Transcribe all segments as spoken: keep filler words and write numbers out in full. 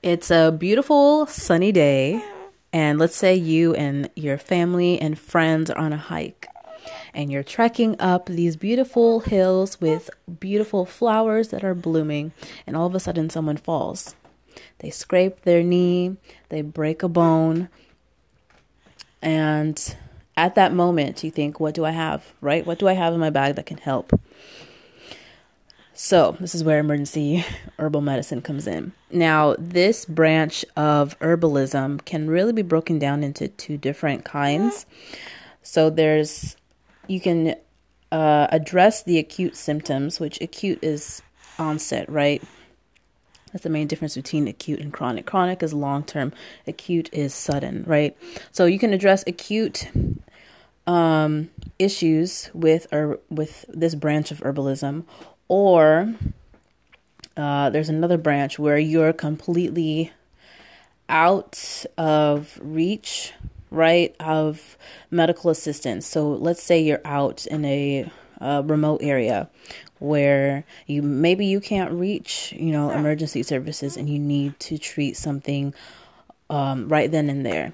It's a beautiful sunny day, and let's say you and your family and friends are on a hike, and you're trekking up these beautiful hills with beautiful flowers that are blooming, and all of a sudden someone falls. They scrape their knee, they break a bone, and at that moment you think, what do I have, right? What do I have in my bag that can help? So this is where emergency herbal medicine comes in. Now, this branch of herbalism can really be broken down into two different kinds. So there's, you can uh, address the acute symptoms, which acute is onset, right? That's the main difference between acute and chronic. Chronic is long-term. Acute is sudden, right? So you can address acute um, issues with, or with this branch of herbalism. Or uh, there's another branch where you're completely out of reach, right, of medical assistance. So let's say you're out in a uh, remote area where you maybe you can't reach, you know, emergency services, and you need to treat something um, right then and there.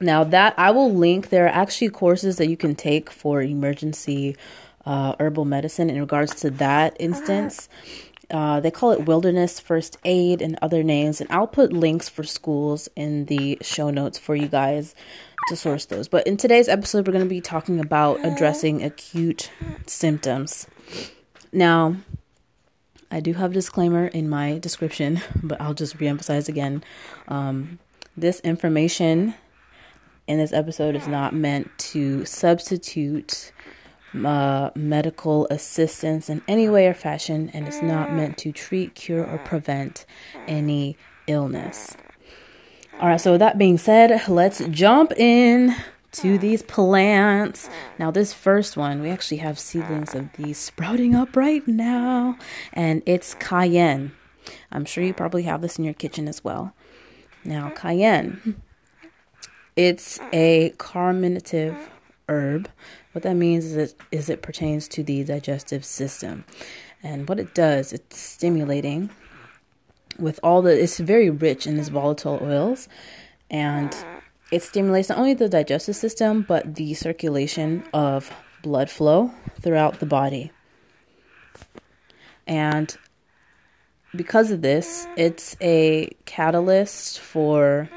Now that I will link, there are actually courses that you can take for emergency Uh, herbal medicine in regards to that instance. Uh, they call it wilderness first aid and other names, and I'll put links for schools in the show notes for you guys to source those. But in today's episode, we're going to be talking about addressing acute symptoms. Now, I do have a disclaimer in my description, but I'll just reemphasize again. Um, this information in this episode is not meant to substitute Uh, medical assistance in any way or fashion, and it's not meant to treat, cure, or prevent any illness. All right, so with that being said, let's jump in to these plants. Now, this first one, we actually have seedlings of these sprouting up right now, and it's cayenne. I'm sure you probably have this in your kitchen as well. Now, cayenne, it's a carminative herb. What that means is it, is it pertains to the digestive system, and what it does, it's stimulating with all the, it's very rich in its volatile oils, and it stimulates not only the digestive system but the circulation of blood flow throughout the body. And because of this, it's a catalyst for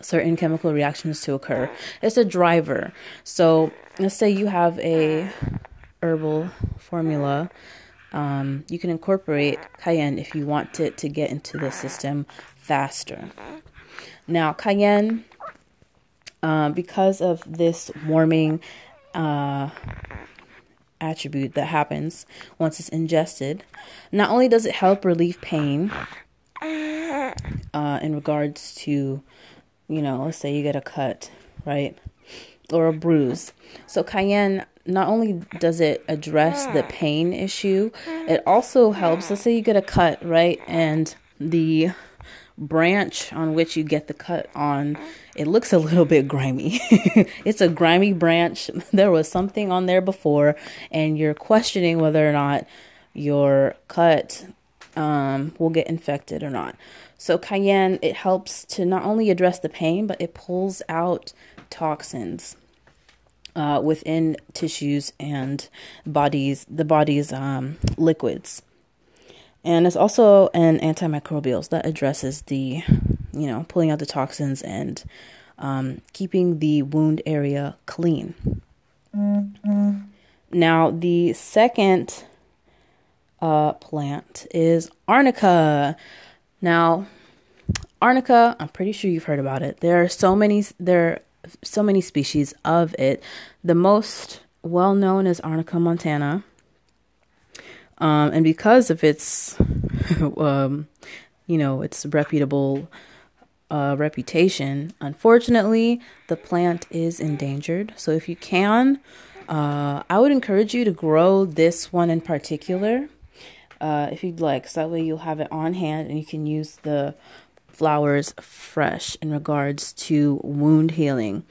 certain chemical reactions to occur. It's a driver. So let's say you have a herbal formula. Um, you can incorporate cayenne if you want it to get into the system faster. Now, cayenne, uh, because of this warming uh, attribute that happens once it's ingested, not only does it help relieve pain uh, in regards to, you know, let's say you get a cut, right? Or a bruise. So cayenne, not only does it address the pain issue, it also helps. Let's say you get a cut, right? And the branch on which you get the cut on, it looks a little bit grimy. It's a grimy branch. There was something on there before, and you're questioning whether or not your cut um, will get infected or not. So cayenne, it helps to not only address the pain, but it pulls out toxins uh, within tissues and bodies, the body's um, liquids. And it's also an antimicrobial, so that addresses the, you know, pulling out the toxins and um, keeping the wound area clean. Mm-hmm. Now, the second uh, plant is arnica. Now, arnica, I'm pretty sure you've heard about it. There are so many, there are so many species of it. The most well-known is Arnica Montana. Um, and because of its, um, you know, its reputable uh, reputation, unfortunately, the plant is endangered. So if you can, uh, I would encourage you to grow this one in particular. Uh, if you'd like, so that way you'll have it on hand and you can use the flowers fresh in regards to wound healing.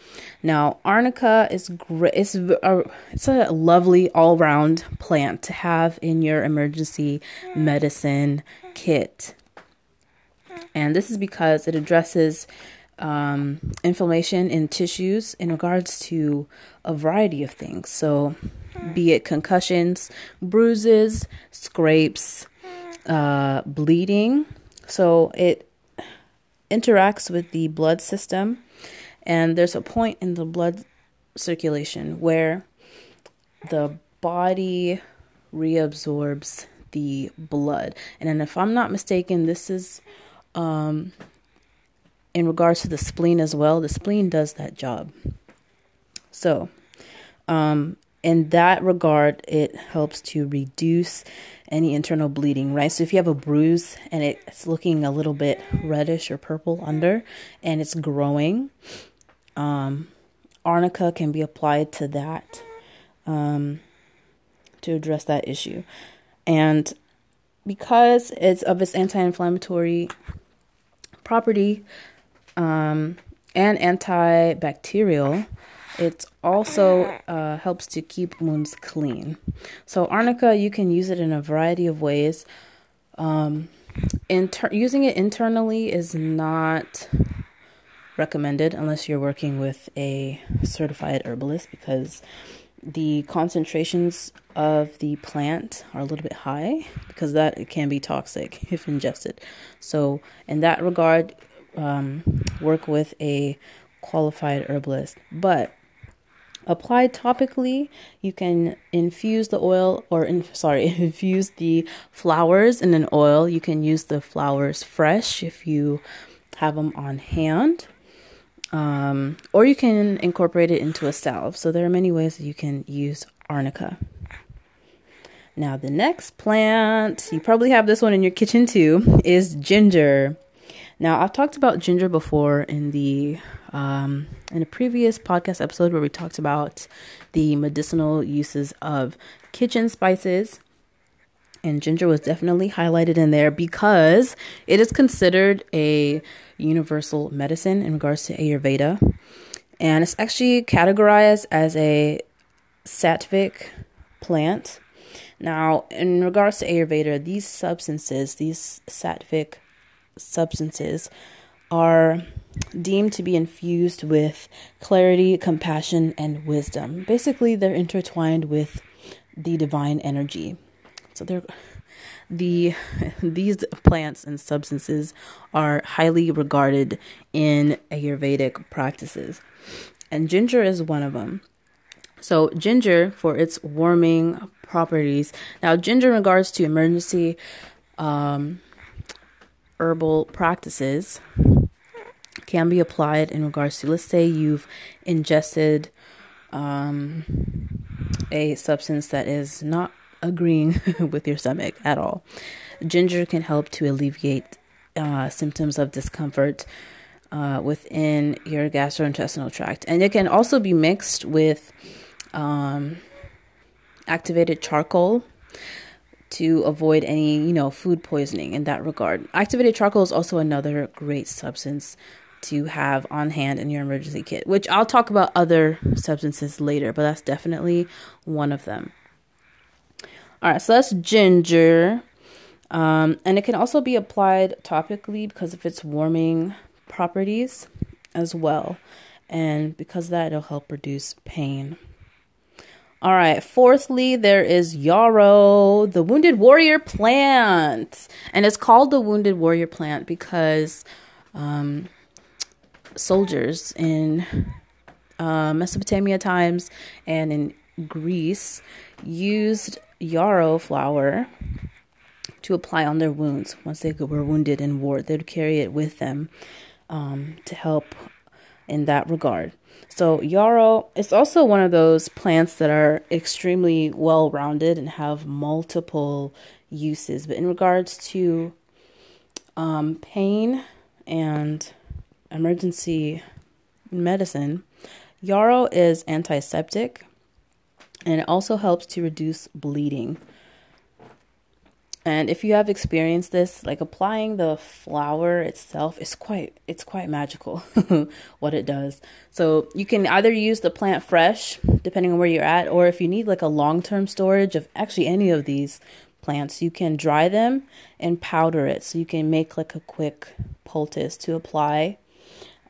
Now, arnica is great. It's a, it's a lovely all-round plant to have in your emergency medicine kit. And this is because it addresses um, inflammation in tissues in regards to a variety of things. So be it concussions, bruises, scrapes, uh, bleeding. So it interacts with the blood system. And there's a point in the blood circulation where the body reabsorbs the blood. And then if I'm not mistaken, this is um, in regards to the spleen as well. The spleen does that job. So um, in that regard, it helps to reduce any internal bleeding, right? So if you have a bruise and it's looking a little bit reddish or purple under and it's growing, um, Arnica can be applied to that um, to address that issue. And because it's of its anti-inflammatory property um, and antibacterial, it also uh, helps to keep wounds clean. So Arnica, you can use it in a variety of ways. Um, inter- using it internally is not recommended unless you're working with a certified herbalist, because the concentrations of the plant are a little bit high, because that can be toxic if ingested. So in that regard, um, work with a qualified herbalist. But applied topically, you can infuse the oil or in, sorry, infuse the flowers in an oil. You can use the flowers fresh if you have them on hand. Um, or you can incorporate it into a salve. So there are many ways that you can use Arnica. Now the next plant, you probably have this one in your kitchen too, is ginger. Now I've talked about ginger before in the um, in a previous podcast episode where we talked about the medicinal uses of kitchen spices. And ginger was definitely highlighted in there because it is considered a universal medicine in regards to Ayurveda. And it's actually categorized as a sattvic plant. Now, in regards to Ayurveda, these substances, these sattvic substances, are deemed to be infused with clarity, compassion, and wisdom. Basically, they're intertwined with the divine energy. So they're, the these plants and substances are highly regarded in Ayurvedic practices, and ginger is one of them. So ginger, for its warming properties. Now ginger, in regards to emergency um, herbal practices, can be applied in regards to, let's say you've ingested um, a substance that is not agreeing with your stomach at all. Ginger can help to alleviate uh, symptoms of discomfort uh, within your gastrointestinal tract. And it can also be mixed with um, activated charcoal to avoid any, you know, food poisoning in that regard. Activated charcoal is also another great substance to have on hand in your emergency kit, which I'll talk about other substances later, but that's definitely one of them. All right, so that's ginger, um, and it can also be applied topically because of its warming properties as well, and because that, it'll help reduce pain. All right, fourthly, there is yarrow, the wounded warrior plant, and it's called the wounded warrior plant because um, soldiers in uh, Mesopotamia times and in Greece used yarrow flower to apply on their wounds. Once they were wounded in war, they'd carry it with them um, to help in that regard. So yarrow is also one of those plants that are extremely well-rounded and have multiple uses. But in regards to um, pain and emergency medicine, yarrow is antiseptic. And it also helps to reduce bleeding. And if you have experienced this, like applying the flower itself, it's quite it's quite magical what it does. So you can either use the plant fresh, depending on where you're at, or if you need like a long-term storage of actually any of these plants. You can dry them and powder it, so you can make like a quick poultice to apply.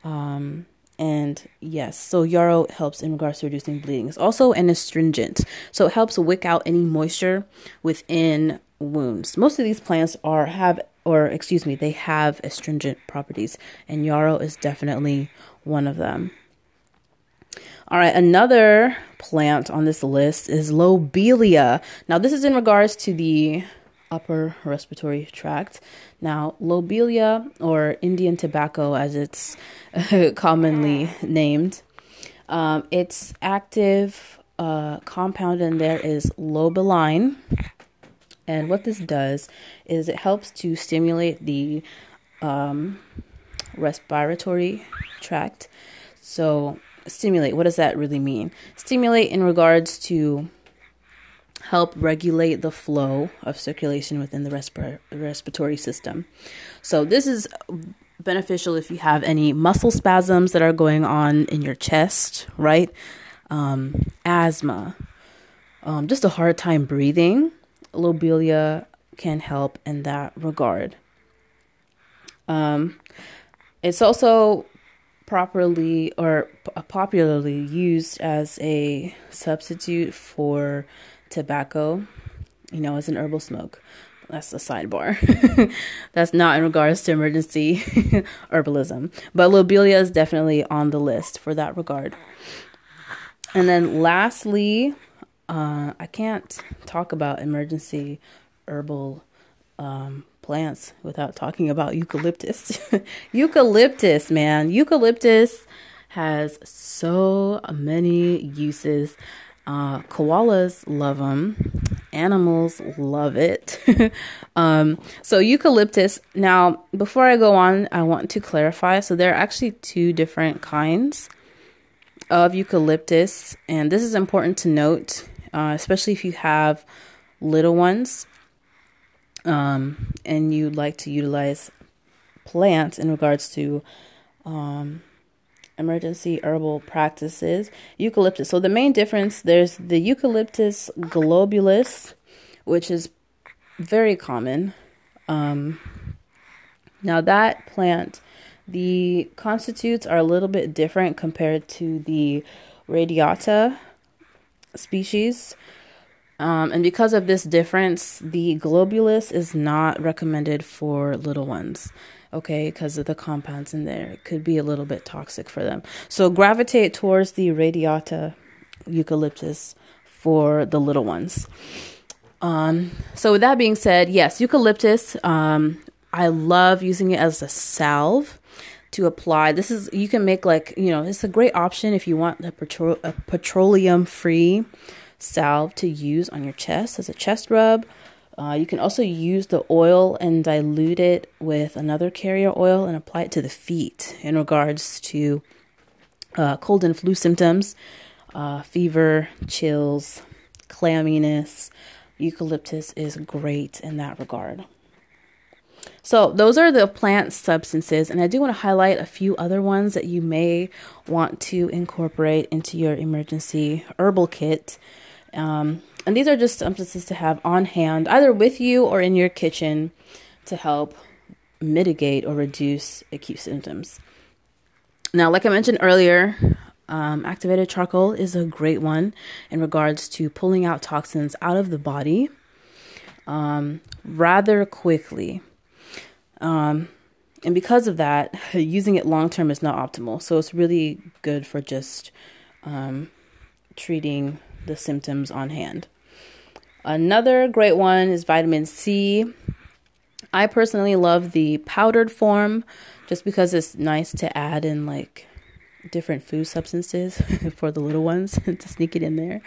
Um, and yes, so yarrow helps in regards to reducing bleeding. It's also an astringent, so it helps wick out any moisture within wounds. Most of these plants are have, or excuse me, they have astringent properties, and yarrow is definitely one of them. All right, another plant on this list is lobelia. Now, this is in regards to the upper respiratory tract. Now, lobelia, or Indian tobacco as it's commonly named, um, its active uh, compound in there is lobeline. And what this does is it helps to stimulate the um, respiratory tract. So, stimulate, what does that really mean? Stimulate in regards to help regulate the flow of circulation within the resp- respiratory system. So this is beneficial if you have any muscle spasms that are going on in your chest, right? Um, asthma, um, just a hard time breathing. Lobelia can help in that regard. Um, it's also properly or p- popularly used as a substitute for tobacco, you know, as an herbal smoke. That's a sidebar. That's not in regards to emergency herbalism, but lobelia is definitely on the list for that regard. And then lastly, uh, I can't talk about emergency herbal um plants without talking about eucalyptus. Eucalyptus, man. Eucalyptus has so many uses. Uh, koalas love them. Animals love it. um, so eucalyptus. Now, before I go on, I want to clarify. So there are actually two different kinds of eucalyptus. And this is important to note, uh, especially if you have little ones. Um, and you'd like to utilize plants in regards to um, emergency herbal practices, eucalyptus. So the main difference, there's the eucalyptus globulus, which is very common. Um, now that plant, the constituents are a little bit different compared to the radiata species. Um, and because of this difference, the globulus is not recommended for little ones, okay, because of the compounds in there. It could be a little bit toxic for them. So gravitate towards the radiata eucalyptus for the little ones. Um, so with that being said, yes, eucalyptus, um, I love using it as a salve to apply. This is, you can make like, you know, it's a great option if you want a, petro- a petroleum-free salve to use on your chest as a chest rub. Uh, you can also use the oil and dilute it with another carrier oil and apply it to the feet in regards to uh, cold and flu symptoms, uh, fever, chills, clamminess. Eucalyptus is great in that regard. So those are the plant substances, and I do want to highlight a few other ones that you may want to incorporate into your emergency herbal kit. Um, and these are just substances to have on hand, either with you or in your kitchen, to help mitigate or reduce acute symptoms. Now, like I mentioned earlier, um, activated charcoal is a great one in regards to pulling out toxins out of the body um, rather quickly. Um, and because of that, using it long-term is not optimal. So it's really good for just, um, treating the symptoms on hand. Another great one is vitamin C. I personally love the powdered form just because it's nice to add in like different food substances for the little ones to sneak it in there.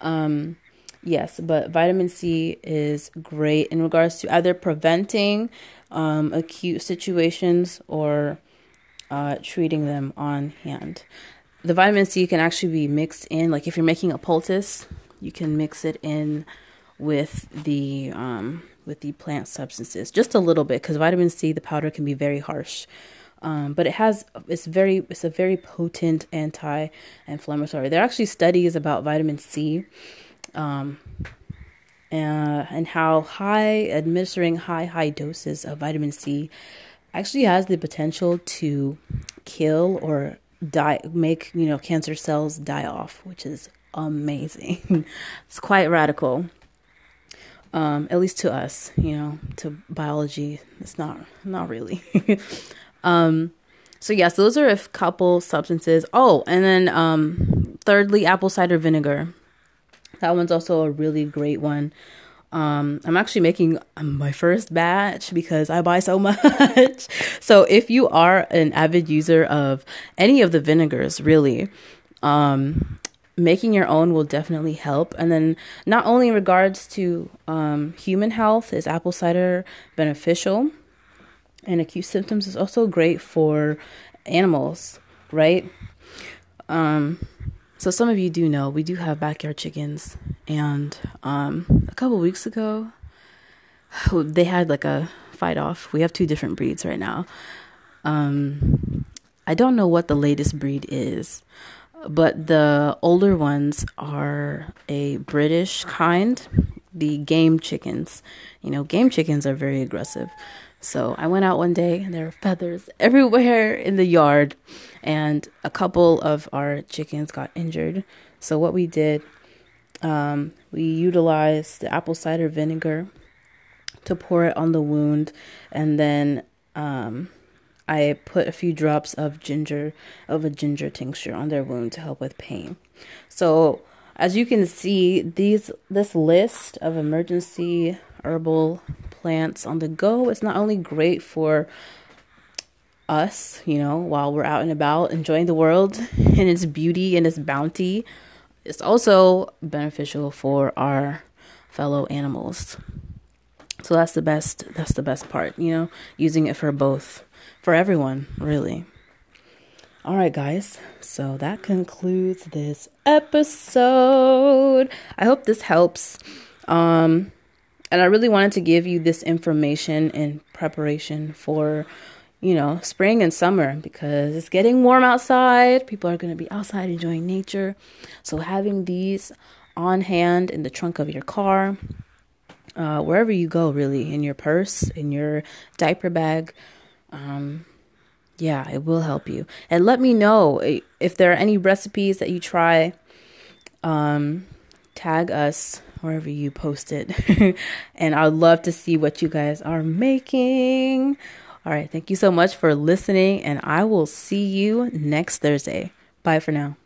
Um, Yes, but vitamin C is great in regards to either preventing um, acute situations or uh, treating them on hand. The vitamin C can actually be mixed in, like if you're making a poultice, you can mix it in with the um, with the plant substances just a little bit, because vitamin C, the powder, can be very harsh, um, but it has it's very it's a very potent anti-inflammatory. There are actually studies about vitamin C. Um, uh, and how high administering high, high doses of vitamin C actually has the potential to kill or die, make, you know, cancer cells die off, which is amazing. It's quite radical. Um, at least to us, you know, to biology, it's not, not really. um, so yeah, so those are a couple substances. Oh, and then, um, thirdly, apple cider vinegar. That one's also a really great one. Um, I'm actually making my first batch because I buy so much. So if you are an avid user of any of the vinegars, really, um, making your own will definitely help. And then not only in regards to um, human health is apple cider beneficial and acute symptoms, is also great for animals, right? Um, so some of you do know we do have backyard chickens, and um, a couple weeks ago they had like a fight off. We have two different breeds right now. Um, I don't know what the latest breed is, but the older ones are a British kind, the game chickens. You know, game chickens are very aggressive. So I went out one day and there were feathers everywhere in the yard, and a couple of our chickens got injured. So what we did, um, we utilized the apple cider vinegar to pour it on the wound, and then um, I put a few drops of ginger, of a ginger tincture on their wound to help with pain. So as you can see, these this list of emergency herbal plants on the go is not only great for us, you know, while we're out and about enjoying the world and its beauty and its bounty, it's also beneficial for our fellow animals. So that's the best, that's the best part, you know, using it for both. For everyone, really. All right, guys. So that concludes this episode. I hope this helps. Um, and I really wanted to give you this information in preparation for, you know, spring and summer, because it's getting warm outside. People are going to be outside enjoying nature. So having these on hand in the trunk of your car, uh, wherever you go, really, in your purse, in your diaper bag, Um, yeah, it will help you. And let me know if there are any recipes that you try. Um, tag us wherever you post it. And I'd love to see what you guys are making. All right. Thank you so much for listening, and I will see you next Thursday. Bye for now.